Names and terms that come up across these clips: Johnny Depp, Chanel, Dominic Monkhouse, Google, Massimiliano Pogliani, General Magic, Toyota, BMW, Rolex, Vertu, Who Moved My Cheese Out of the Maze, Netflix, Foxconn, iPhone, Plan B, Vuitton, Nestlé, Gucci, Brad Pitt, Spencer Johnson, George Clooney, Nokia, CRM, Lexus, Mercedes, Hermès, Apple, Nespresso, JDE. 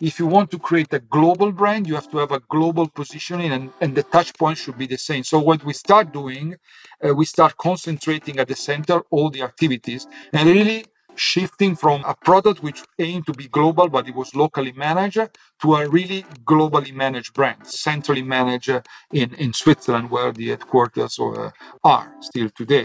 if you want to create a global brand, you have to have a global positioning, and the touch point should be the same. So what we start doing, we start concentrating at the center all the activities and really shifting from a product which aimed to be global, but it was locally managed, to a really globally managed brand, centrally managed in Switzerland, where the headquarters are still today.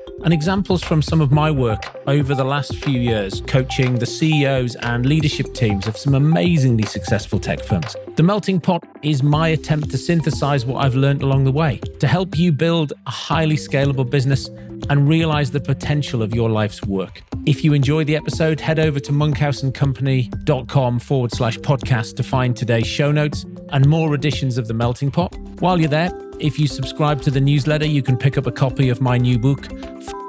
and examples from some of my work over the last few years, coaching the CEOs and leadership teams of some amazingly successful tech firms. The Melting Pot is my attempt to synthesize what I've learned along the way, to help you build a highly scalable business and realize the potential of your life's work. If you enjoy the episode, head over to monkhouseandcompany.com/podcast to find today's show notes and more editions of The Melting Pot. While you're there, if you subscribe to the newsletter, you can pick up a copy of my new book,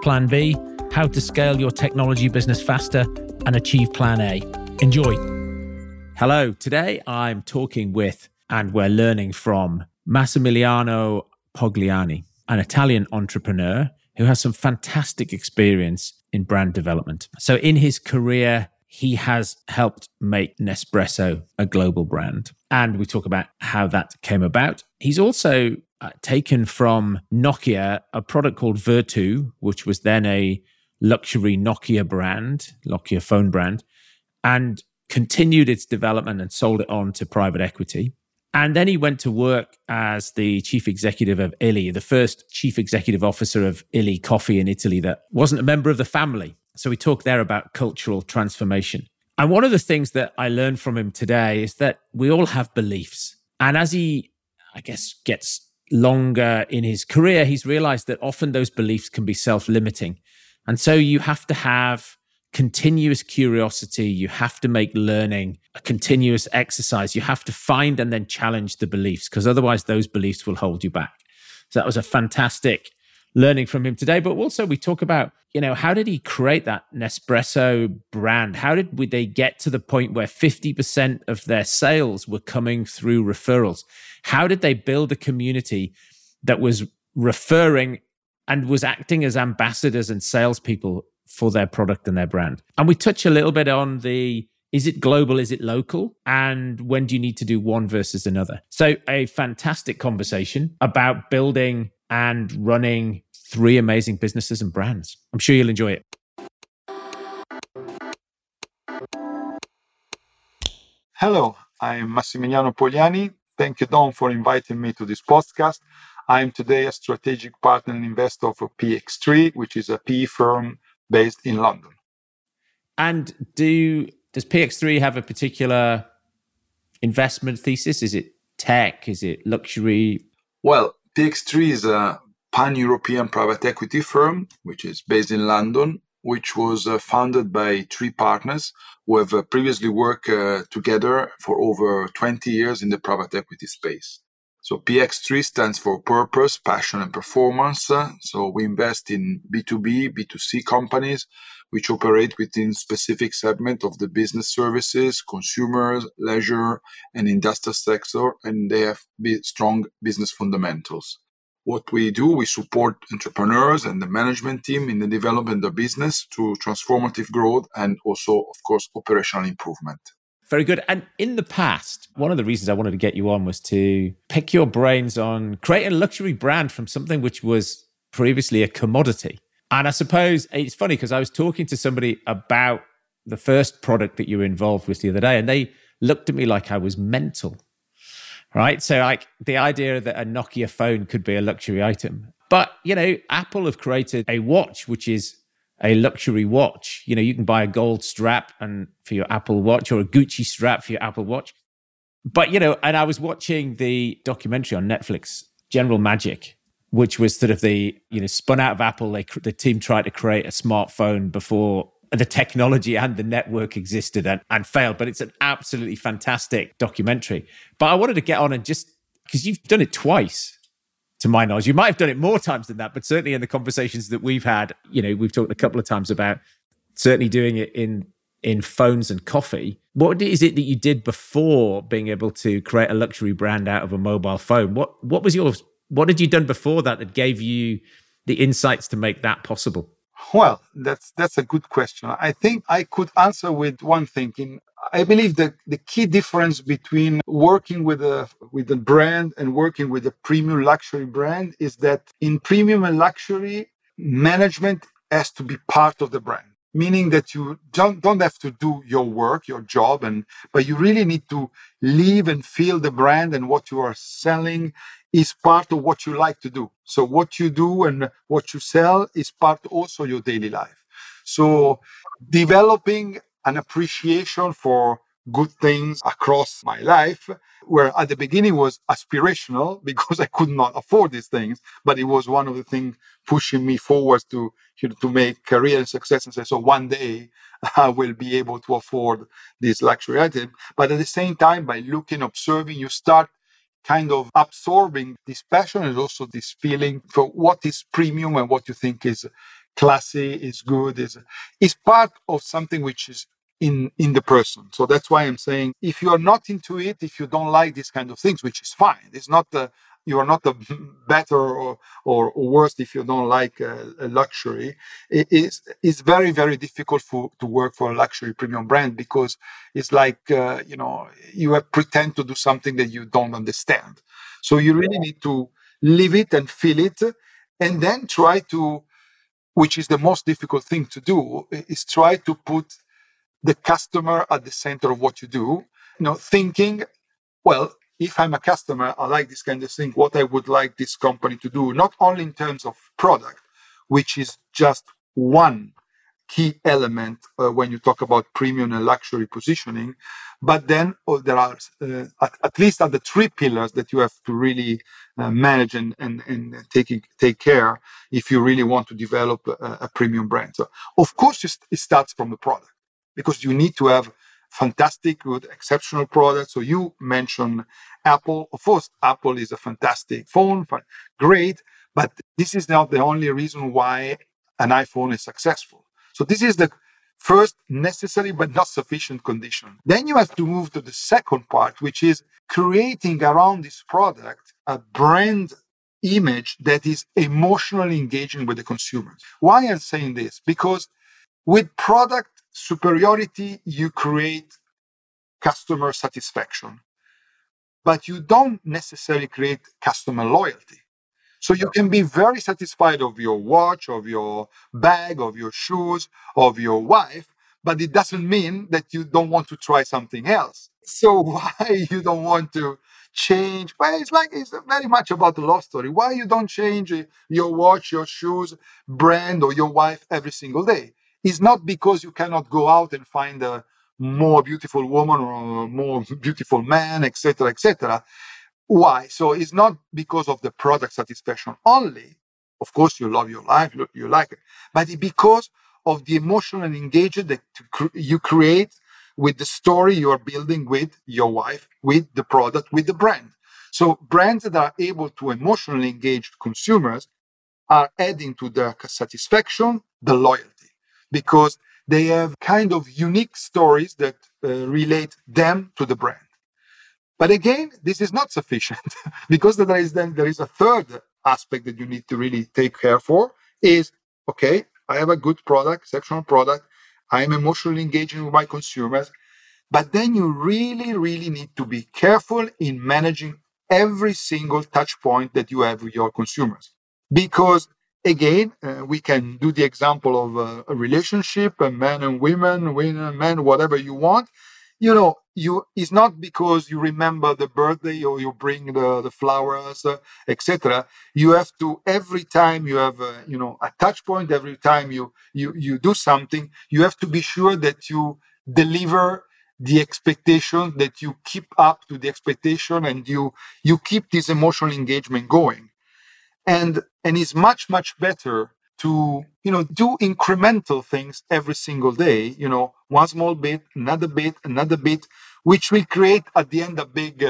Plan B, How to Scale Your Technology Business Faster and Achieve Plan A. Enjoy. Hello. Today I'm talking with, and we're learning from, Massimiliano Pogliani, an Italian entrepreneur who has some fantastic experience in brand development. So in his career, he has helped make Nespresso a global brand. And we talk about how that came about. He's also taken from Nokia a product called Vertu, which was then a luxury Nokia brand, Nokia phone brand, and continued its development and sold it on to private equity. And then he went to work as the chief executive of Illy, the first chief executive officer of Illy Coffee in Italy that wasn't a member of the family. So we talk there about cultural transformation. And one of the things that I learned from him today is that we all have beliefs. And as he, I guess, gets longer in his career, he's realized that often those beliefs can be self-limiting. And so you have to have continuous curiosity, you have to make learning a continuous exercise, you have to find and then challenge the beliefs, because otherwise those beliefs will hold you back. So that was a fantastic learning from him today. But also we talk about, you know, how did he create that Nespresso brand? How did they get to the point where 50% of their sales were coming through referrals? How did they build a community that was referring and was acting as ambassadors and salespeople for their product and their brand? And we touch a little bit on the, is it global, is it local? And when do you need to do one versus another? So a fantastic conversation about building and running three amazing businesses and brands. I'm sure you'll enjoy it. Hello, I'm Massimiliano Pogliani. Thank you, Dom, for inviting me to this podcast. I'm today a strategic partner and investor for Px3, which is a PE firm based in London. And does PX3 have a particular investment thesis? Is it tech? Is it luxury? Well, PX3 is a pan-European private equity firm, which is based in London, which was founded by three partners who have previously worked together for over 20 years in the private equity space. So PX3 stands for purpose, passion, and performance. So we invest in B2B, B2C companies, which operate within specific segment of the business services, consumers, leisure, and industrial sector, and they have strong business fundamentals. What we do, we support entrepreneurs and the management team in the development of business to transformative growth and also, of course, operational improvement. Very good. And in the past, one of the reasons I wanted to get you on was to pick your brains on creating a luxury brand from something which was previously a commodity. And I suppose it's funny because I was talking to somebody about the first product that you were involved with the other day, and they looked at me like I was mental, right? So like the idea that a Nokia phone could be a luxury item. But, you know, Apple have created a watch, which is a luxury watch. You know, you can buy a gold strap and for your Apple Watch or a Gucci strap for your Apple Watch. But, you know, and I was watching the documentary on Netflix, General Magic, which was sort of the, you know, spun out of Apple. The team tried to create a smartphone before the technology and the network existed and failed. But it's an absolutely fantastic documentary. But I wanted to get on and just, because you've done it twice, to my knowledge. You might have done it more times than that, but certainly in the conversations that we've had, you know, we've talked a couple of times about certainly doing it in phones and coffee. What is it that you did before being able to create a luxury brand out of a mobile phone? What was your, what had you done before that that gave you the insights to make that possible? Well, that's a good question. I think I could answer with one thing. I believe that the key difference between working with a brand and working with a premium luxury brand is that in premium and luxury, management has to be part of the brand, meaning that you don't have to do your work, your job, but you really need to live and feel the brand, and what you are selling is part of what you like to do. So what you do and what you sell is part also your daily life. So developing an appreciation for good things across my life, where at the beginning was aspirational because I could not afford these things, but it was one of the things pushing me forward to make career and success and say, so one day I will be able to afford this luxury item. But at the same time, by looking, observing, you start kind of absorbing this passion and also this feeling for what is premium and what you think is classy, is good, is part of something which is in the person. So that's why I'm saying, if you are not into it, if you don't like these kind of things, which is fine, it's not you are not a better or worse if you don't like luxury. It's very, very difficult to work for a luxury premium brand, because it's like, you have pretend to do something that you don't understand. So you really need to live it and feel it, and then try to, which is the most difficult thing to do, is try to put the customer at the center of what you do. Thinking, well, if I'm a customer, I like this kind of thing, what I would like this company to do, not only in terms of product, which is just one key element when you talk about premium and luxury positioning, but then there are at least other three pillars that you have to really manage and take care if you really want to develop a premium brand. So, of course, it starts from the product, because you need to have fantastic, good, exceptional products. So you mentioned Apple. Of course, Apple is a fantastic phone, great, but this is not the only reason why an iPhone is successful. So this is the first necessary but not sufficient condition. Then you have to move to the second part, which is creating around this product a brand image that is emotionally engaging with the consumer. Why I'm saying this? Because with product superiority, you create customer satisfaction, but you don't necessarily create customer loyalty. So you can be very satisfied of your watch, of your bag, of your shoes, of your wife, but it doesn't mean that you don't want to try something else. So why you don't want to change? Well, it's very much about the love story. Why you don't change your watch, your shoes, brand, or your wife every single day? It's not because you cannot go out and find a more beautiful woman or a more beautiful man, etc., etc. Why? So it's not because of the product satisfaction only. Of course, you love your life, you like it, but it's because of the emotional engagement that you create with the story you are building with your wife, with the product, with the brand. So brands that are able to emotionally engage consumers are adding to their satisfaction the loyalty, because they have kind of unique stories that relate them to the brand. But again, this is not sufficient because there is a third aspect that you need to really take care for is, okay, I have a good product, exceptional product. I am emotionally engaging with my consumers. But then you really, really need to be careful in managing every single touch point that you have with your consumers. Because again, we can do the example of a relationship, men and women, women and men, whatever you want. It's not because you remember the birthday or you bring the flowers, etc. You have to, every time you have a touch point, every time you do something, you have to be sure that you deliver the expectation, that you keep up to the expectation, and you keep this emotional engagement going. And it's much, much better to, do incremental things every single day, one small bit, another bit, which will create at the end a big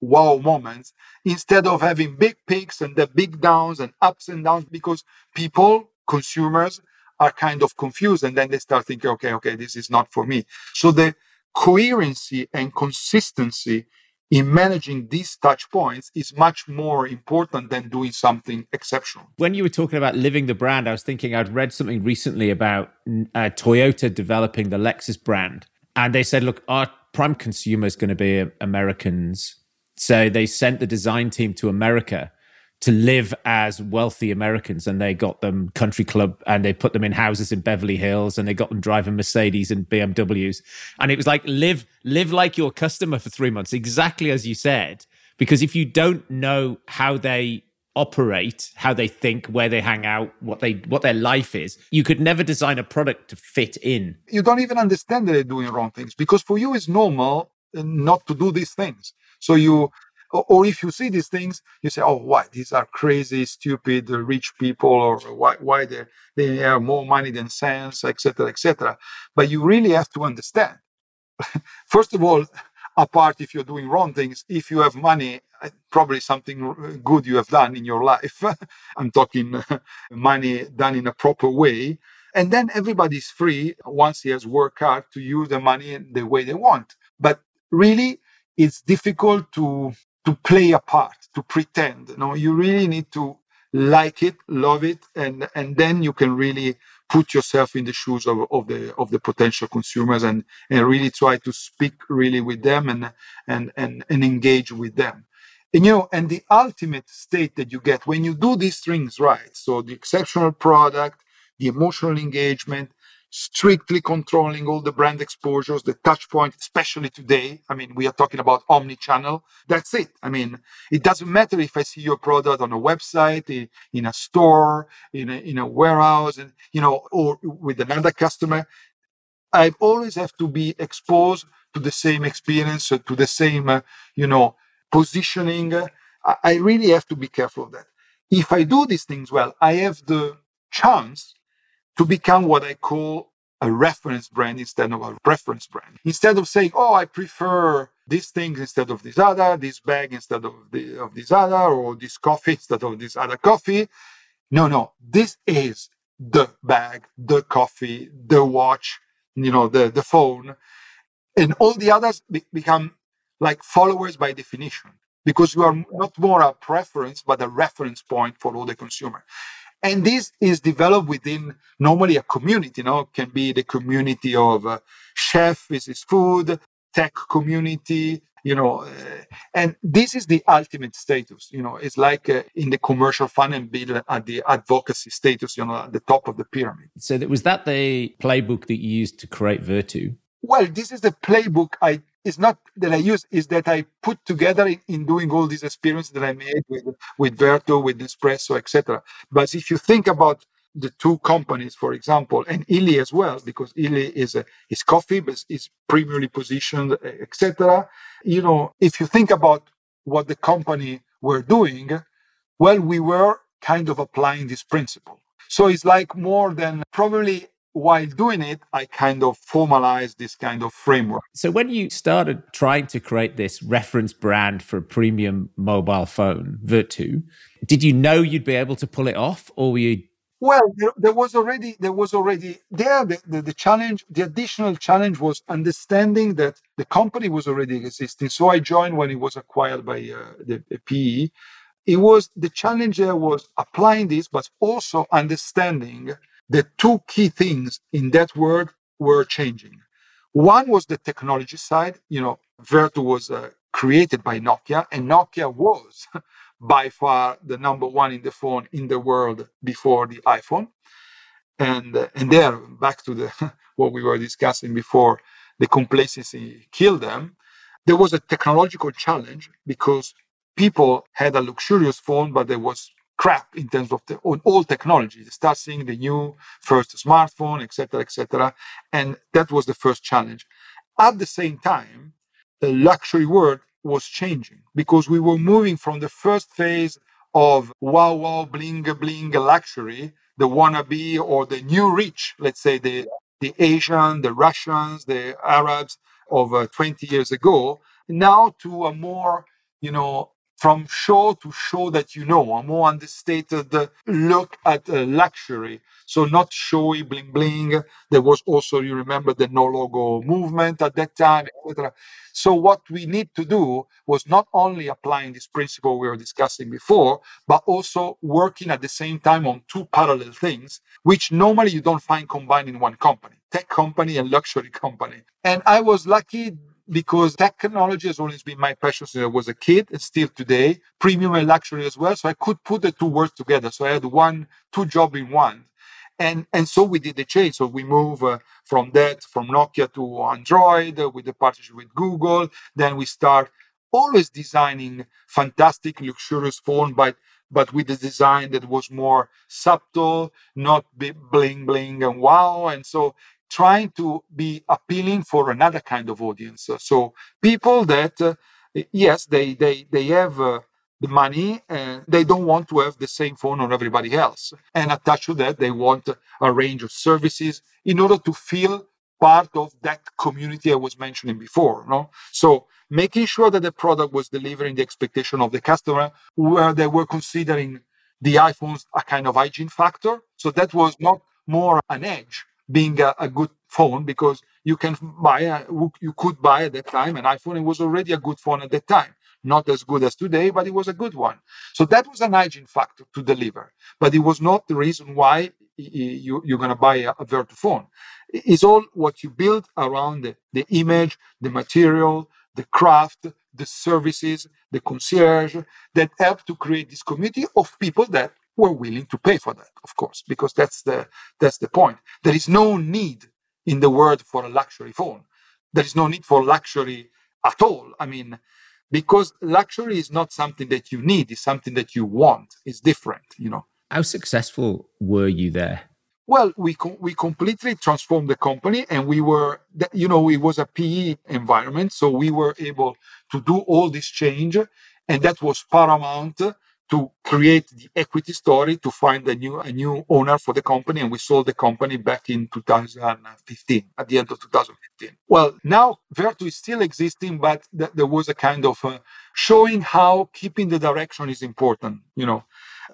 wow moments instead of having big peaks and the big downs and ups and downs, because people, consumers, are kind of confused and then they start thinking, okay, this is not for me. So the coherency and consistency in managing these touch points is much more important than doing something exceptional. When you were talking about living the brand, I was thinking I'd read something recently about Toyota developing the Lexus brand. And they said, look, our prime consumer is going to be Americans. So they sent the design team to America to live as wealthy Americans. And they got them country club and they put them in houses in Beverly Hills and they got them driving Mercedes and BMWs. And it was like, live like your customer for 3 months, exactly as you said. Because if you don't know how they operate, how they think, where they hang out, what their life is, you could never design a product to fit in. You don't even understand that they're doing wrong things, because for you it's normal not to do these things. So you... Or if you see these things, you say, oh, why? These are crazy, stupid, rich people, or why they have more money than sense, et cetera, et cetera. But you really have to understand. First of all, apart if you're doing wrong things, if you have money, probably something good you have done in your life. I'm talking money done in a proper way. And then everybody's free, once he has worked hard, to use the money the way they want. But really, it's difficult to play a part, to pretend. No, you really need to like it, love it, and then you can really put yourself in the shoes of the potential consumers and really try to speak really with them and engage with them. And and the ultimate state that you get when you do these things right, so the exceptional product, the emotional engagement, strictly controlling all the brand exposures, the touch point, especially today. I mean, we are talking about omni-channel. That's it. I mean, it doesn't matter if I see your product on a website, in a store, in a warehouse, and or with another customer. I always have to be exposed to the same experience, to the same, positioning. I really have to be careful of that. If I do these things well, I have the chance to become what I call a reference brand instead of a preference brand. Instead of saying, oh, I prefer these things instead of this other, this bag instead of this other, or this coffee instead of this other coffee. No, this is the bag, the coffee, the watch, the phone. And all the others become like followers by definition, because you are not more a preference, but a reference point for all the consumer. And this is developed within normally a community. It can be the community of chef with his food, tech community, and this is the ultimate status. It's like in the commercial funnel build at the advocacy status, at the top of the pyramid. So was that the playbook that you used to create Vertu? Well, this is the playbook it's not that I use, it's that I put together in doing all these experiences that I made with Vertu, with Nespresso, etc. But if you think about the two companies, for example, and Illy as well, because Illy is coffee, but it's premiumly positioned, etc. If you think about what the company were doing, well, we were kind of applying this principle. So it's like more than probably... While doing it, I kind of formalized this kind of framework. So when you started trying to create this reference brand for a premium mobile phone, Vertu, did you know you'd be able to pull it off, or were you? Well, the challenge. The additional challenge was understanding that the company was already existing. So I joined when it was acquired by the PE. It was the challenge there was applying this, but also understanding. The two key things in that world were changing. One was the technology side. Vertu was created by Nokia, and Nokia was by far the number one in the phone in the world before the iPhone. And there, back to what we were discussing before, the complacency killed them. There was a technological challenge because people had a luxurious phone, but there was crap in terms of all technology. They start seeing the new first smartphone, etc., etc. And that was the first challenge. At the same time, the luxury world was changing because we were moving from the first phase of wow, bling, bling luxury, the wannabe or the new rich, let's say the Asian, the Russians, the Arabs of 20 years ago, now to a more you know, from show to show that, you know, a more understated look at luxury. So not showy bling bling. There was also, you remember, the no logo movement at that time, etc. So what we need to do was not only applying this principle we were discussing before, but also working at the same time on two parallel things, which normally you don't find combined in one company, tech company and luxury company. And I was lucky because technology has always been my passion since I was a kid and still today, premium and luxury as well. So I could put the two words together. So I had two jobs in one. And so we did the change. So we moved from Nokia to Android with the partnership with Google. Then we start always designing fantastic, luxurious phone, but with the design that was more subtle, not bling, bling and wow. And so trying to be appealing for another kind of audience. So people that, yes, they have the money and they don't want to have the same phone on everybody else. And attached to that, they want a range of services in order to feel part of that community I was mentioning before. No? So making sure that the product was delivering the expectation of the customer, where they were considering the iPhones a kind of hygiene factor. So that was not more an edge, being a good phone, because you could buy at that time an iPhone. It was already a good phone at that time, not as good as today, but it was a good one. So that was an hygiene factor to deliver, but it was not the reason why you're going to buy a Vertu phone. It's all what you build around the image, the material, the craft, the services, the concierge that helped to create this community of people that were willing to pay for that, of course, because that's the point. There is no need in the world for a luxury phone. There is no need for luxury at all. I mean, because luxury is not something that you need, it's something that you want. It's different, you know. How successful were you there? Well, we completely transformed the company, and we were, you know, it was a PE environment, so we were able to do all this change, and that was paramount to create the equity story, to find a new owner for the company. And we sold the company back in 2015, at the end of 2015. Well, now Vertu is still existing, but there was a kind of showing how keeping the direction is important. You know,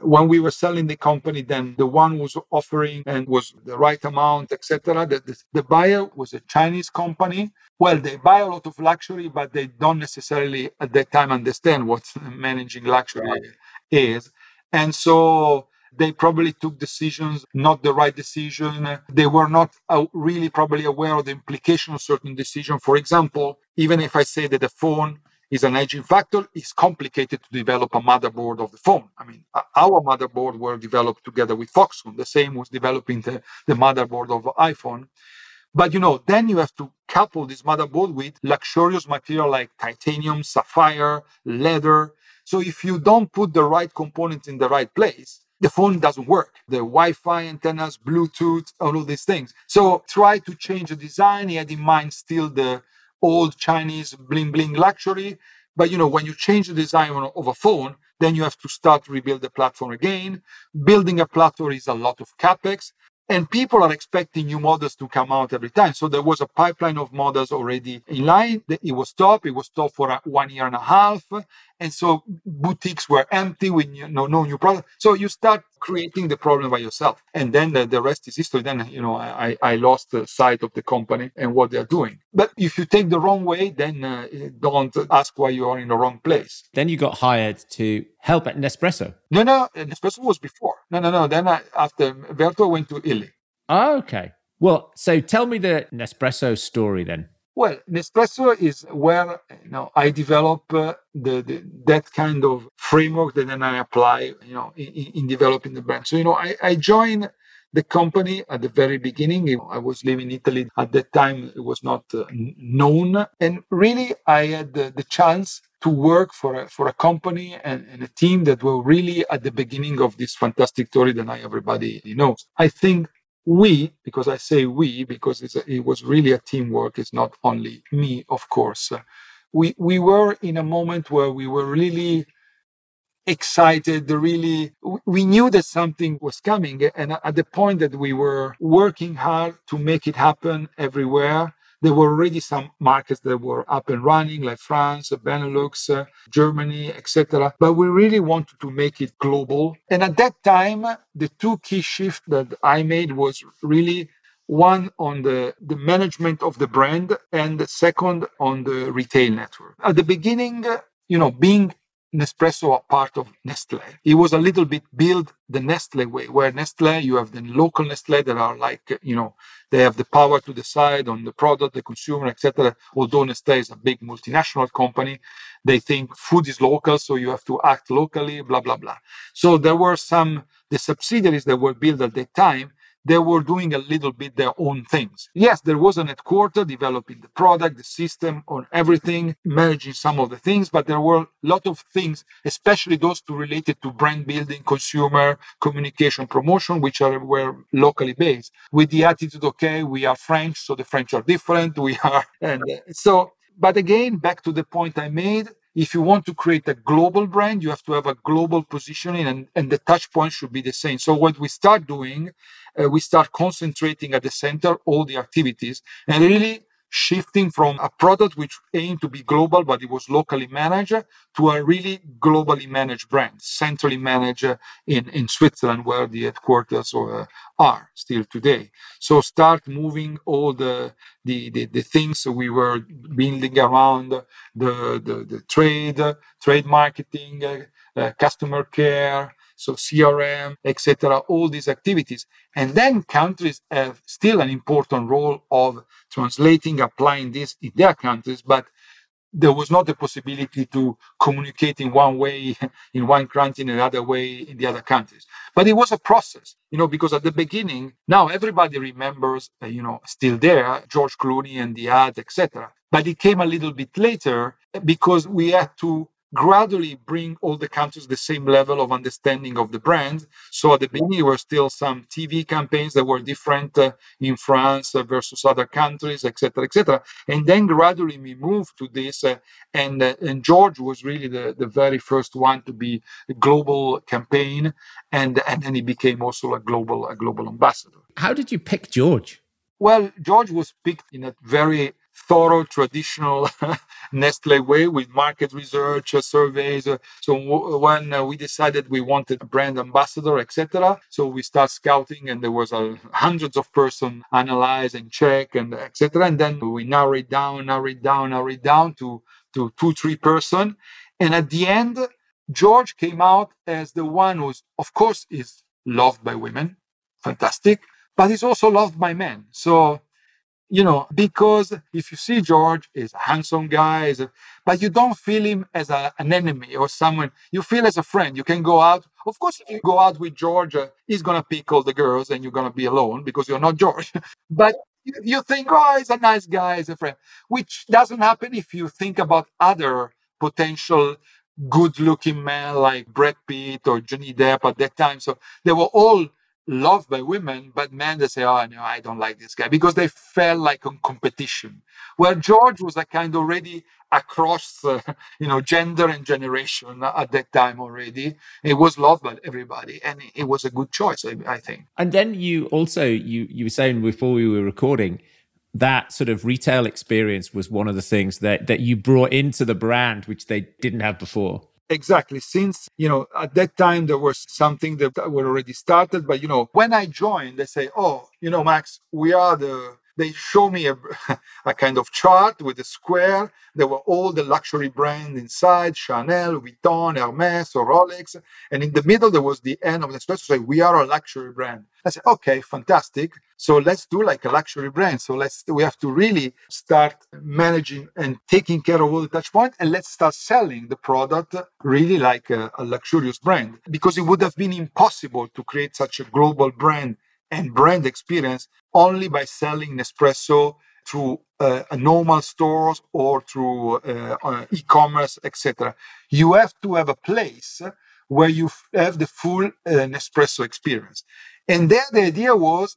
when we were selling the company, then the one who was offering and was the right amount, etc. The buyer was a Chinese company. Well, they buy a lot of luxury, but they don't necessarily at that time understand what managing luxury is. And so they probably took decisions, not the right decision. They were not really probably aware of the implication of certain decision. For example, even if I say that the phone is an aging factor, it's complicated to develop a motherboard of the phone. I mean, our motherboard were developed together with Foxconn. The same was developing the motherboard of iPhone. But, you know, then you have to couple this motherboard with luxurious material like titanium, sapphire, leather. So if you don't put the right components in the right place, the phone doesn't work. The Wi-Fi antennas, Bluetooth, all of these things. So try to change the design. He had in mind still the old Chinese bling-bling luxury. But, you know, when you change the design of a phone, then you have to start to rebuild the platform again. Building a platform is a lot of CapEx. And people are expecting new models to come out every time. So there was a pipeline of models already in line. It was stopped for 1 year and a half. And so boutiques were empty with no new product. So you start creating the problem by yourself. And then the rest is history. Then, you know, I lost sight of the company and what they're doing. But if you take the wrong way, then don't ask why you are in the wrong place. Then you got hired to help at Nespresso. No, Nespresso was before. No. Then after Vertu, I went to Illy. Oh, okay. Well, so tell me the Nespresso story then. Well, Nespresso is where, you know, I develop that kind of framework that then I apply, you know, in developing the brand. So, you know, I joined the company at the very beginning. I was living in Italy. At that time, it was not known. And really, I had the chance to work for a company and a team that were really at the beginning of this fantastic story that now everybody knows. I think because it was really a teamwork. It's not only me, of course. We were in a moment where we were really excited. Really, we knew that something was coming. And at the point that we were working hard to make it happen everywhere, There were already some markets that were up and running, like France, Benelux, Germany, etc. But we really wanted to make it global. And at that time, the two key shifts that I made was really one on the management of the brand and the second on the retail network. At the beginning, you know, being Nespresso a part of Nestlé, it was a little bit build the Nestlé way, where Nestlé, you have the local Nestlé that are like, you know, they have the power to decide on the product, the consumer, etc. Although Nestlé is a big multinational company, they think food is local, so you have to act locally, blah, blah, blah. So there were some, the subsidiaries that were built at that time, they were doing a little bit their own things. Yes, there was a headquarter developing the product, the system, on everything, managing some of the things, but there were a lot of things, especially those two related to brand building, consumer, communication, promotion, which were locally based. With the attitude, okay, we are French, so the French are different. But again, back to the point I made, if you want to create a global brand, you have to have a global positioning and the touch point should be the same. So what we start doing, we start concentrating at the center all the activities and really shifting from a product which aimed to be global, but it was locally managed, to a really globally managed brand, centrally managed in Switzerland, where the headquarters are still today. So start moving all the things we were building around the trade marketing, customer care, so CRM, etc., all these activities. And then countries have still an important role of translating, applying this in their countries, but there was not the possibility to communicate in one way, in one country, in another way, in the other countries. But it was a process, you know, because at the beginning, now everybody remembers, you know, still there, George Clooney and the ad, etc. But it came a little bit later because we had to gradually bring all the countries the same level of understanding of the brand. So at the beginning, there were still some TV campaigns that were different in France versus other countries, etc., etc. And then gradually we moved to this. And George was really the very first one to be a global campaign. And then he became also a global ambassador. How did you pick George? Well, George was picked in a very thorough, traditional Nestlé way with market research, surveys. So when we decided we wanted a brand ambassador, etc., so we start scouting and there was hundreds of person analyze and check and etc. And then we narrow it down to 2-3 person. And at the end, George came out as the one who's, of course, is loved by women. Fantastic. But he's also loved by men. So, you know, because if you see George, he's a handsome guy, but you don't feel him as an enemy or someone. You feel as a friend. You can go out. Of course, if you go out with George, he's going to pick all the girls and you're going to be alone because you're not George. But you think, oh, he's a nice guy, he's a friend, which doesn't happen if you think about other potential good-looking men like Brad Pitt or Johnny Depp at that time. So they were all loved by women, but men that say, oh, no, I don't like this guy, because they felt like on competition. Where George was a kind already across, gender and generation at that time already. It was loved by everybody, and it was a good choice, I think. And then you also, you were saying before we were recording, that sort of retail experience was one of the things that you brought into the brand, which they didn't have before. Exactly. Since, at that time, there was something that were already started. But, when I joined, they say, oh, Max, they show me a kind of chart with a square. There were all the luxury brands inside, Chanel, Vuitton, Hermès, or Rolex. And in the middle, there was the end of Nespresso. Say, we are a luxury brand. I said, okay, fantastic. So let's do like a luxury brand. So we have to really start managing and taking care of all the touch points, and let's start selling the product really like a luxurious brand, because it would have been impossible to create such a global brand and brand experience only by selling Nespresso through normal stores or through e-commerce, etc. You have to have a place where you have the full Nespresso experience. And there the idea was,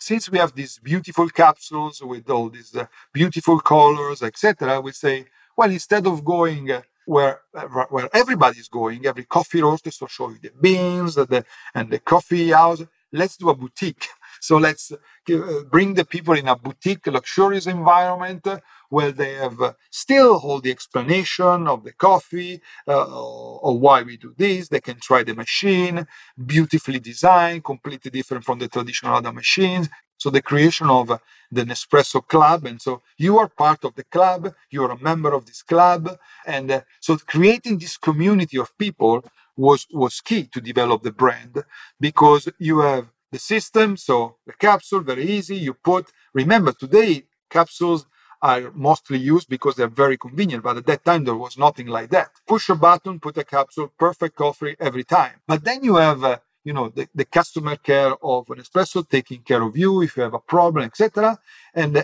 since we have these beautiful capsules with all these beautiful colors, etc., we say, well, instead of going where everybody's going, every coffee roaster, so show you the beans and the coffee house, let's do a boutique. So let's bring the people in a boutique, luxurious environment where they have still all the explanation of the coffee, or why we do this. They can try the machine, beautifully designed, completely different from the traditional other machines. So the creation of the Nespresso Club. And so you are part of the club, you're a member of this club. And so creating this community of people was key to develop the brand, because you have the system. So the capsule, very easy. You put, remember today, capsules are mostly used because they're very convenient. But at that time, there was nothing like that. Push a button, put a capsule, perfect coffee every time. But then you have... the customer care of Nespresso taking care of you if you have a problem, etc. And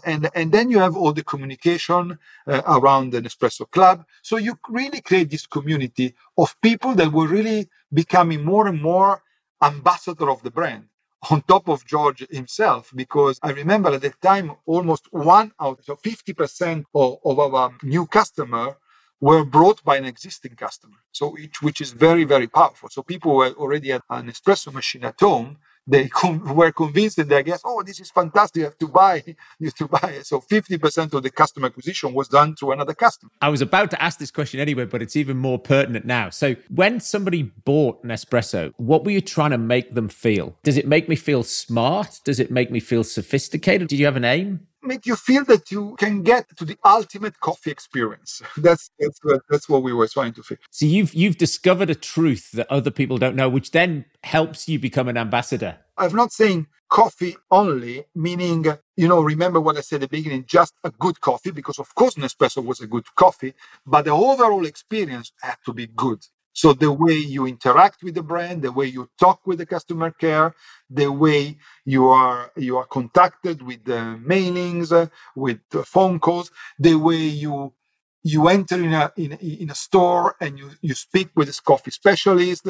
then you have all the communication around the Nespresso Club. So you really create this community of people that were really becoming more and more ambassador of the brand, on top of George himself, because I remember at that time, almost 50% of our new customer were brought by an existing customer, so which is very, very powerful. So people who already had an espresso machine at home, they were convinced that their guests, oh, this is fantastic, you have to buy it. So 50% of the customer acquisition was done through another customer. I was about to ask this question anyway, but it's even more pertinent now. So when somebody bought Nespresso, what were you trying to make them feel? Does it make me feel smart? Does it make me feel sophisticated? Did you have an aim? Make you feel that you can get to the ultimate coffee experience. That's what we were trying to fix. So you've discovered a truth that other people don't know, which then helps you become an ambassador. I'm not saying coffee only, meaning, remember what I said at the beginning, just a good coffee, because of course Nespresso was a good coffee, but the overall experience had to be good. So the way you interact with the brand, the way you talk with the customer care, the way you are contacted with the mailings, with phone calls, the way you enter in a store and you speak with this coffee specialist,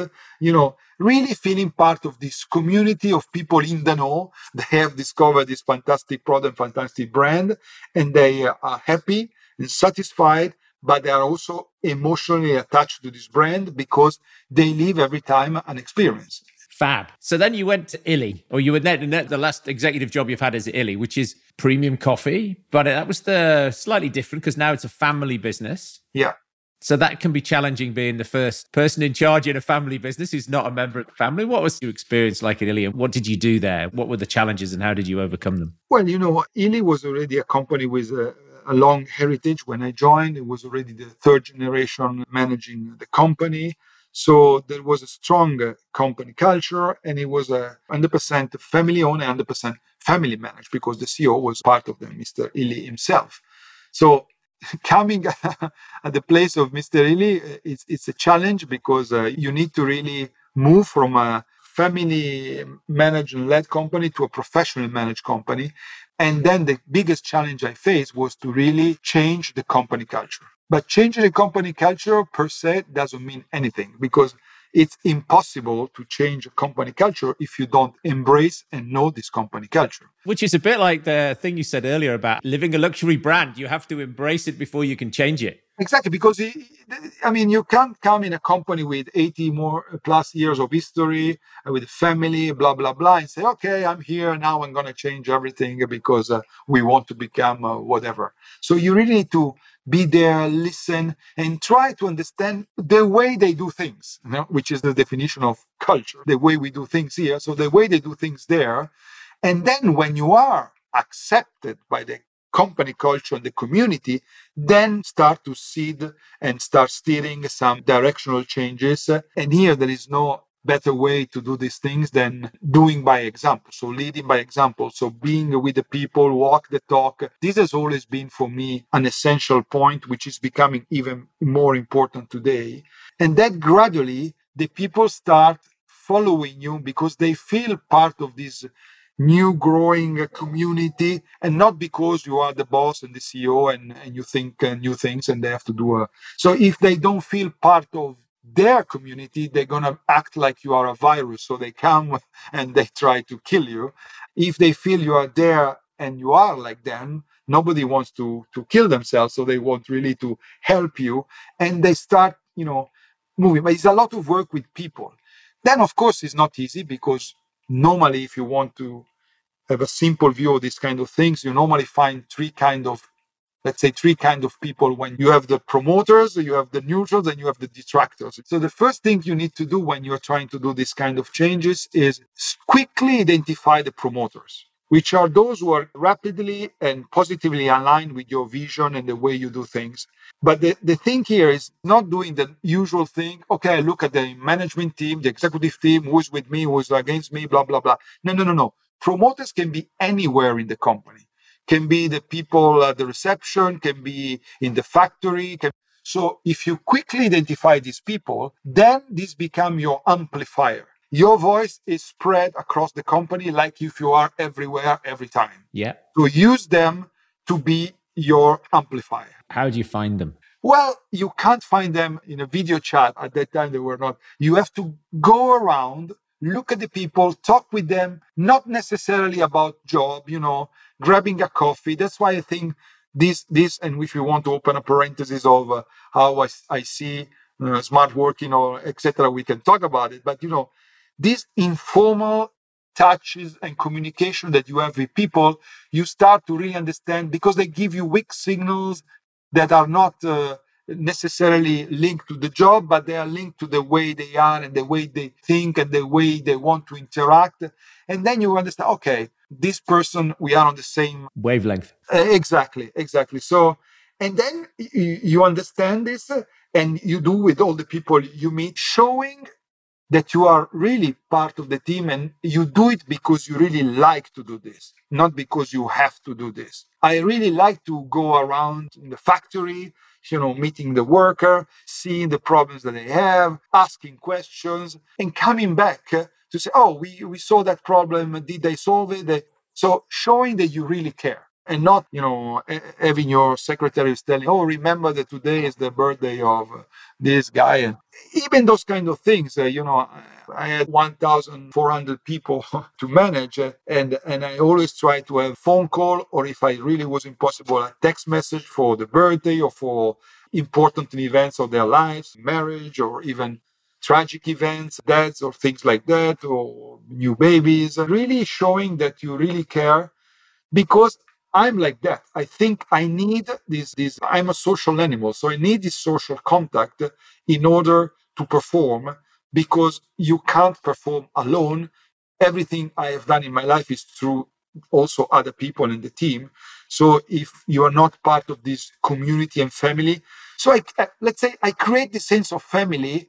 really feeling part of this community of people in the know. They have discovered this fantastic product, fantastic brand, and they are happy and satisfied. But they are also emotionally attached to this brand because they live every time an experience. Fab. So then you went to Illy, or you were the last executive job you've had is at Illy, which is premium coffee. But that was the slightly different, because now it's a family business. Yeah. So that can be challenging, being the first person in charge in a family business who's not a member of the family. What was your experience like at Illy? What did you do there? What were the challenges and how did you overcome them? Well, Illy was already a company with a long heritage. When I joined, it was already the third generation managing the company. So there was a strong company culture, and it was 100% family owned and 100% family managed, because the CEO was part of them, Mr. Illy himself. So coming at the place of Mr. Illy, it's a challenge, because you need to really move from a family managed and led company to a professionally managed company. And then the biggest challenge I faced was to really change the company culture. But changing the company culture per se doesn't mean anything, because it's impossible to change a company culture if you don't embrace and know this company culture. Which is a bit like the thing you said earlier about living a luxury brand. You have to embrace it before you can change it. Exactly, because you can't come in a company with 80 more plus years of history, with a family, blah, blah, blah, and say, okay, I'm here now, I'm going to change everything because we want to become whatever. So you really need to be there, listen, and try to understand the way they do things, which is the definition of culture, the way we do things here, so the way they do things there. And then when you are accepted by the company culture and the community, then start to seed and start steering some directional changes. And here there is no better way to do these things than doing by example. So leading by example. So being with the people, walk the talk. This has always been for me an essential point, which is becoming even more important today. And that gradually the people start following you because they feel part of this new growing community, and not because you are the boss and the CEO and you think new things and they have to do. So if they don't feel part of their community, they're going to act like you are a virus. So they come and they try to kill you. If they feel you are there and you are like them, nobody wants to kill themselves. So they want really to help you, and they start, moving. But it's a lot of work with people. Then, of course, it's not easy, because normally, if you want to have a simple view of these kind of things, you normally find three kind of people when you have the promoters, you have the neutrals, and you have the detractors. So the first thing you need to do when you're trying to do this kind of changes is quickly identify the promoters, which are those who are rapidly and positively aligned with your vision and the way you do things. But the thing here is not doing the usual thing. Okay, I look at the management team, the executive team, who's with me, who's against me, blah, blah, blah. No. Promoters can be anywhere in the company. Can be the people at the reception, can be in the factory. So if you quickly identify these people, then these become your amplifier. Your voice is spread across the company like if you are everywhere, every time. Yeah. So use them to be your amplifier. How do you find them? Well, you can't find them in a video chat. At that time, they were not. You have to go around, look at the people, talk with them, not necessarily about job, grabbing a coffee. That's why I think this, and if we want to open a parenthesis of how I see smart working or et cetera, we can talk about it. But, these informal touches and communication that you have with people, you start to really understand because they give you weak signals that are not necessarily linked to the job, but they are linked to the way they are and the way they think and the way they want to interact. And then you understand, okay, this person, we are on the same wavelength. Exactly. So, and then you understand this and you do with all the people you meet, showing that you are really part of the team and you do it because you really like to do this, not because you have to do this. I really like to go around in the factory, meeting the worker, seeing the problems that they have, asking questions and coming back to say, oh, we saw that problem. Did they solve it? So showing that you really care. And not, having your secretary is telling, oh, remember that today is the birthday of this guy. And even those kind of things, I had 1,400 people to manage. And I always try to have a phone call, or if I really was impossible, a text message for the birthday or for important events of their lives, marriage, or even tragic events, deaths or things like that, or new babies. Really showing that you really care, because I'm like that. I think I need this. I'm a social animal. So I need this social contact in order to perform, because you can't perform alone. Everything I have done in my life is through also other people in the team. So if you are not part of this community and family, so I create the sense of family,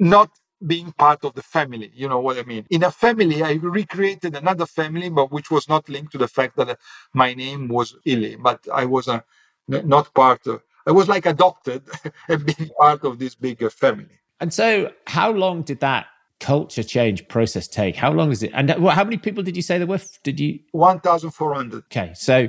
not being part of the family, you know what I mean? In a family, I recreated another family, but which was not linked to the fact that my name was Illy, but I was not part of, I was like adopted and being part of this bigger family. And so how long did that culture change process take? How long is it? And how many people did you say there were? 1,400. Okay. So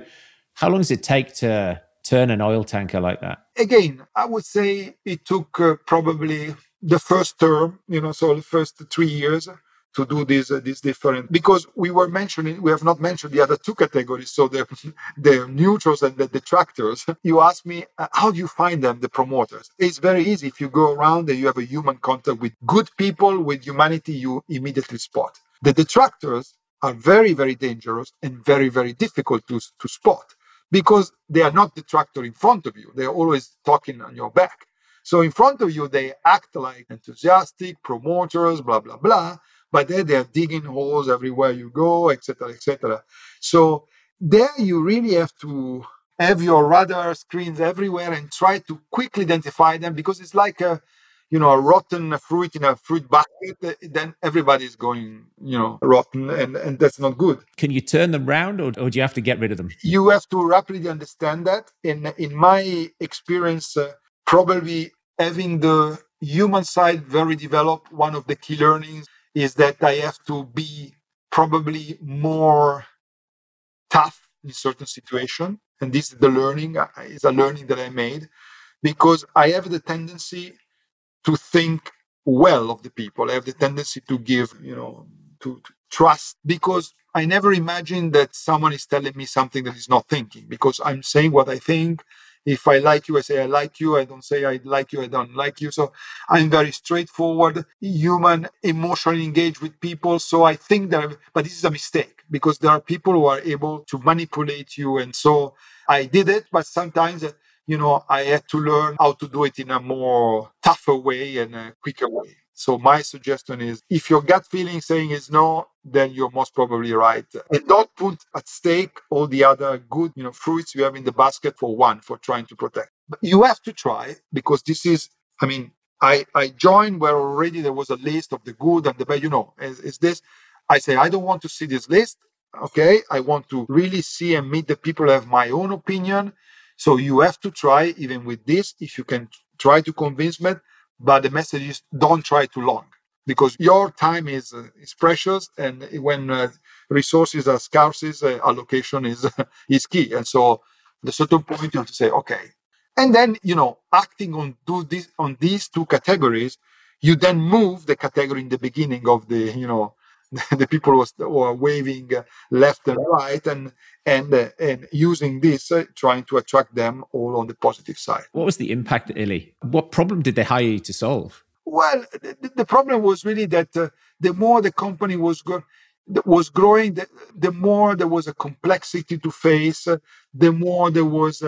how long does it take to turn an oil tanker like that? Again, I would say it took probably the first term, so the first 3 years to do this different, because we have not mentioned the other two categories. So the neutrals and the detractors. You asked me, how do you find them, the promoters? It's very easy. If you go around and you have a human contact with good people, with humanity, you immediately spot. The detractors are very, very dangerous and very, very difficult to spot, because they are not detractor in front of you. They're always talking on your back. So in front of you, they act like enthusiastic promoters, blah, blah, blah. But then they are digging holes everywhere you go, et cetera, et cetera. So there you really have to have your radar screens everywhere and try to quickly identify them, because it's like a rotten fruit in a fruit basket. Then everybody's going, rotten, and that's not good. Can you turn them round, or do you have to get rid of them? You have to rapidly understand that. In my experience, probably having the human side very developed, one of the key learnings is that I have to be probably more tough in certain situations. And this is the learning, is a learning that I made, because I have the tendency to think well of the people. I have the tendency to give, to trust, because I never imagined that someone is telling me something that is not thinking, because I'm saying what I think. If I like you, I say I like you. I don't say I like you, I don't like you. So I'm very straightforward, human, emotionally engaged with people. So I think that, but this is a mistake because there are people who are able to manipulate you. And so I did it, but sometimes, you know, I had to learn how to do it in a more tougher way and a quicker way. So my suggestion is, if your gut feeling saying is no, then you're most probably right. And don't put at stake all the other good, you know, fruits you have in the basket for trying to protect. But you have to try because this is, I mean, I joined where already there was a list of the good and the bad, you know, is this. I say, I don't want to see this list. Okay. I want to really see and meet the people who have my own opinion. So you have to try even with this, if you can try to convince me. But the message is don't try too long because your time is precious. And when resources are scarce, allocation is key. And so at a certain point, you have to say, okay. And then, you know, acting on these two categories, you then move the category in the beginning of the, you know, the people who are waving left and right and using this, trying to attract them all on the positive side. What was the impact at Illy? What problem did they hire you to solve? Well, the problem was really that the more the company was growing, the more there was a complexity to face, the more there was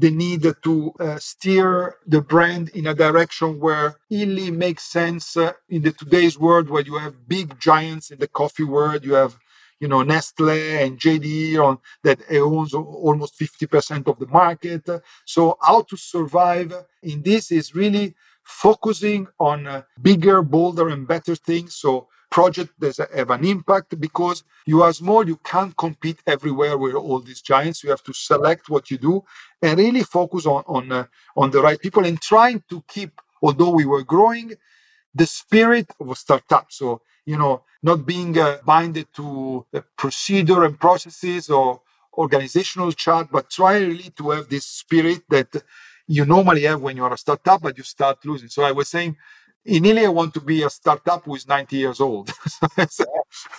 the need to steer the brand in a direction where Illy makes sense in the today's world, where you have big giants in the coffee world. You have, you know, Nestlé and JDE that owns almost 50% of the market. So how to survive in this is really focusing on bigger, bolder, and better things. So project that have an impact because you are small, you can't compete everywhere with all these giants. You have to select what you do and really focus on the right people and trying to keep, although we were growing, the spirit of a startup. So, you know, not being binded to the procedure and processes or organizational chart, but try really to have this spirit that you normally have when you are a startup, but you start losing. So I was saying, in Illy, I want to be a startup who is 90 years old. So,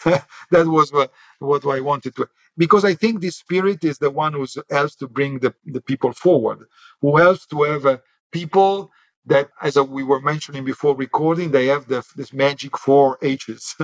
that was what I wanted to. Because I think this spirit is the one who helps to bring the people forward, who helps to have people that, as we were mentioning before recording, they have this magic 4 H's.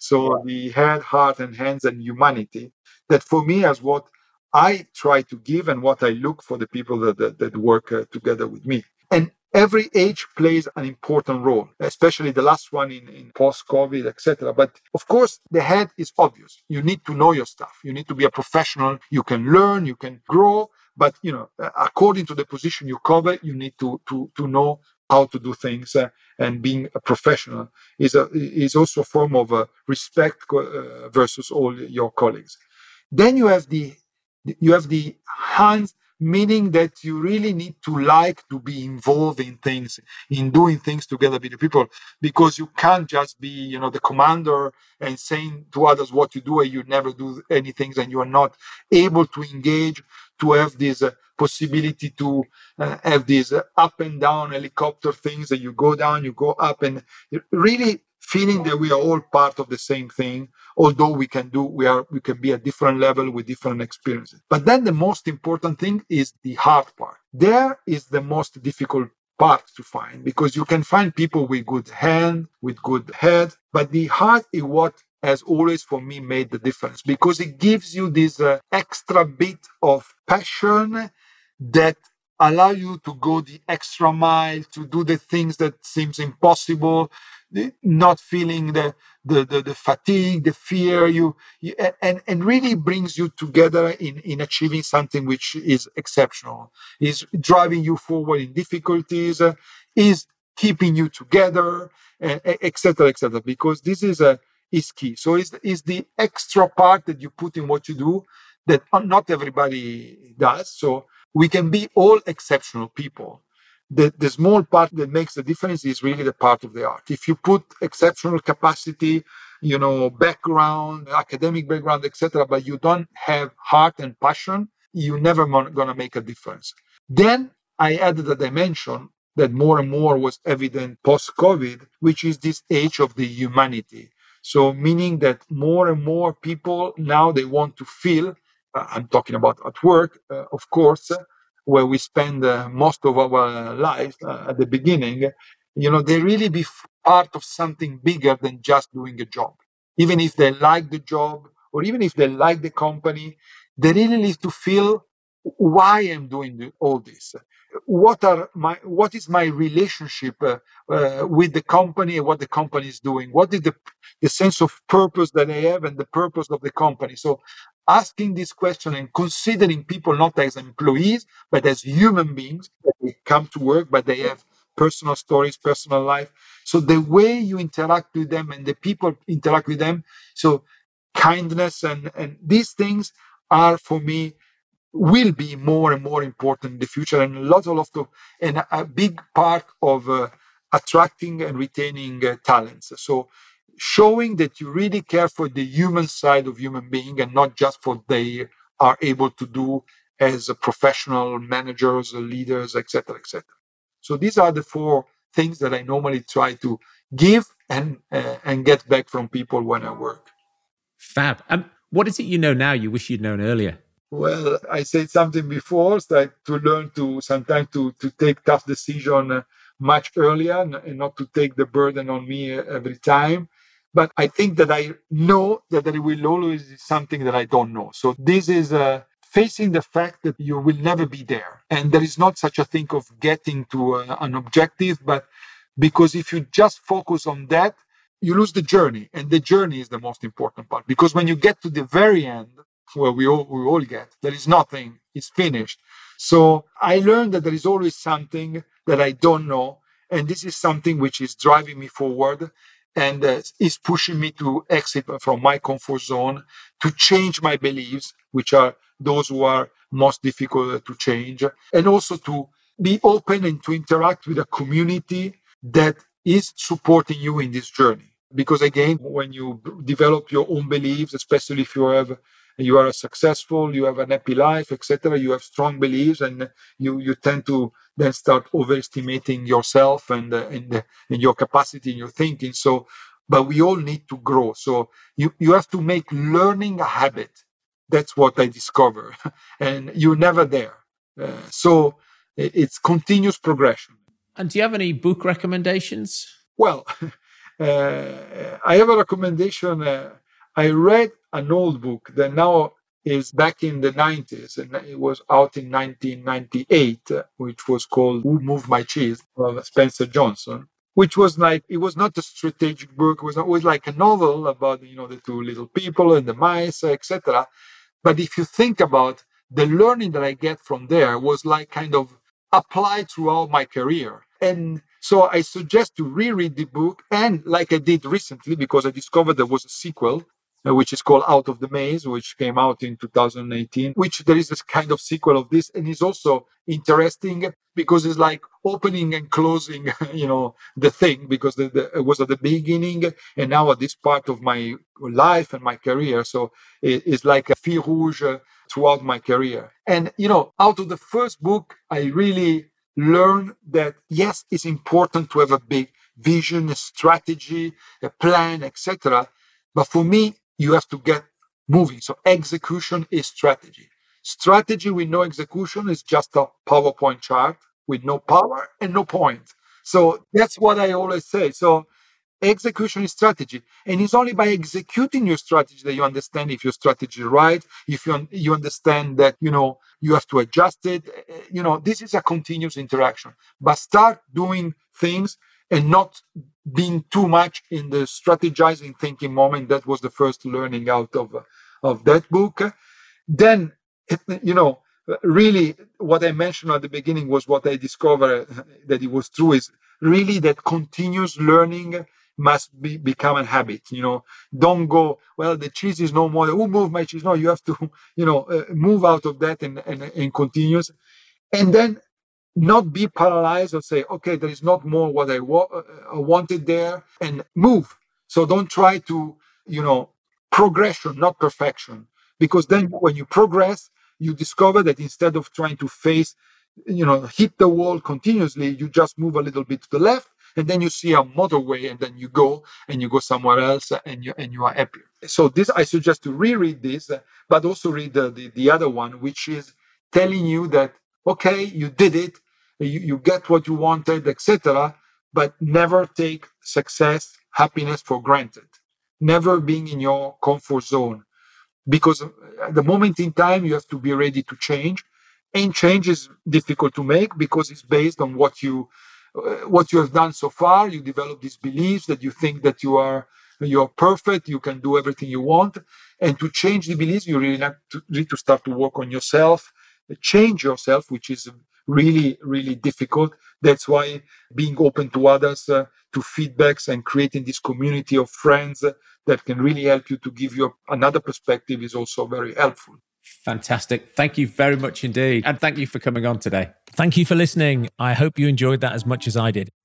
So the head, heart, and hands, and humanity. That for me is what I try to give and what I look for the people that work together with me. And every age plays an important role, especially the last one in post-COVID, etc. But of course, the head is obvious. You need to know your stuff. You need to be a professional. You can learn, you can grow. But, you know, according to the position you cover, you need to know how to do things. And being a professional is also a form of respect versus all your colleagues. Then you have the hands, meaning that you really need to like to be involved in things, in doing things together with the people, because you can't just be, you know, the commander and saying to others what you do and you never do anything and you are not able to engage, to have this possibility to have these up and down helicopter things that you go down, you go up, and really feeling that we are all part of the same thing, although we can be at different level with different experiences. But then the most important thing is the hard part. There is the most difficult part to find, because you can find people with good hand, with good head, but the heart is what has always for me made the difference, because it gives you this extra bit of passion that allow you to go the extra mile, to do the things that seems impossible, not feeling the fatigue, the fear, and really brings you together in achieving something which is exceptional, is driving you forward in difficulties, is keeping you together, etc., because this is key. So it's the extra part that you put in what you do that not everybody does. So we can be all exceptional people. The small part that makes the difference is really the part of the art. If you put exceptional capacity, you know, background, academic background, etc., but you don't have heart and passion, you're never going to make a difference. Then I added a dimension that more and more was evident post-COVID, which is this age of the humanity. So meaning that more and more people now, they want to feel, I'm talking about at work, of course, where we spend most of our life at the beginning, they really be part of something bigger than just doing a job. Even if they like the job or even if they like the company, they really need to feel why I'm doing all this. What is my relationship with the company and what the company is doing? What is the sense of purpose that I have and the purpose of the company? So asking this question and considering people not as employees, but as human beings that they come to work, but they have personal stories, personal life. So the way you interact with them and the people interact with them. So kindness and these things are, for me, will be more and more important in the future, and a big part of attracting and retaining talents. So showing that you really care for the human side of human being and not just what they are able to do as professional managers, leaders, etc., etc. So these are the four things that I normally try to give and get back from people when I work. Fab. What is it you know now you wish you'd known earlier? Well, I said something before, that to learn to sometimes to take tough decisions much earlier and not to take the burden on me every time. But I think that I know that there will always be something that I don't know. So this is facing the fact that you will never be there. And there is not such a thing of getting to an objective, but because if you just focus on that, you lose the journey. And the journey is the most important part, because when you get to the very end, where we all get, there is nothing, it's finished. So I learned that there is always something that I don't know, and this is something which is driving me forward and is pushing me to exit from my comfort zone, to change my beliefs, which are those who are most difficult to change, and also to be open and to interact with a community that is supporting you in this journey. Because again, when you develop your own beliefs, especially if you are successful, you have an happy life, etc., you have strong beliefs, and you tend to then start overestimating yourself and your capacity and your thinking. So, but we all need to grow. So you have to make learning a habit. That's what I discovered. And you're never there. So it's continuous progression. And do you have any book recommendations? Well, I have a recommendation. I read an old book that now is back in the 90s, and it was out in 1998, which was called Who Moved My Cheese by Spencer Johnson, which was like, it was not a strategic book, it was like a novel about, the two little people and the mice, etc. But if you think about the learning that I get from there was like kind of applied throughout my career. And so I suggest to reread the book, and like I did recently, because I discovered there was a sequel, which is called Out of the Maze, which came out in 2018, which there is this kind of sequel of this, and is also interesting because it's like opening and closing, the thing, because it was at the beginning and now at this part of my life and my career. So it's like a fil rouge throughout my career. And, out of the first book, I really learned that, yes, it's important to have a big vision, a strategy, a plan, etc., but for me, you have to get moving. So execution is strategy. Strategy with no execution is just a PowerPoint chart with no power and no point. So that's what I always say. So execution is strategy. And it's only by executing your strategy that you understand if your strategy is right, if you understand that, you have to adjust it. This is a continuous interaction. But start doing things and not being too much in the strategizing thinking moment. That was the first learning out of that book. Then, really what I mentioned at the beginning was what I discovered that it was true, is really that continuous learning must become a habit. Don't go, well, the cheese is no more, who moved my cheese? No, you have to, move out of that and continue. And then, not be paralyzed or say, okay, there is not more what I wanted there, and move. So don't try to, progression, not perfection. Because then when you progress, you discover that instead of trying to face, hit the wall continuously, you just move a little bit to the left, and then you see a motorway, and then you go somewhere else, and you are happier. So this, I suggest to reread this, but also read the other one, which is telling you that okay, you did it, you get what you wanted, etc., but never take success, happiness for granted. Never being in your comfort zone, because at the moment in time, you have to be ready to change, and change is difficult to make because it's based on what you have done so far. You develop these beliefs that you think that you are perfect, you can do everything you want, and to change the beliefs, you really need to start to work on yourself, change yourself, which is really, really difficult. That's why being open to others, to feedbacks, and creating this community of friends that can really help you to give you another perspective is also very helpful. Fantastic. Thank you very much indeed. And thank you for coming on today. Thank you for listening. I hope you enjoyed that as much as I did.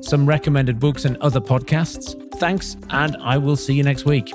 some recommended books and other podcasts. Thanks, and I will see you next week.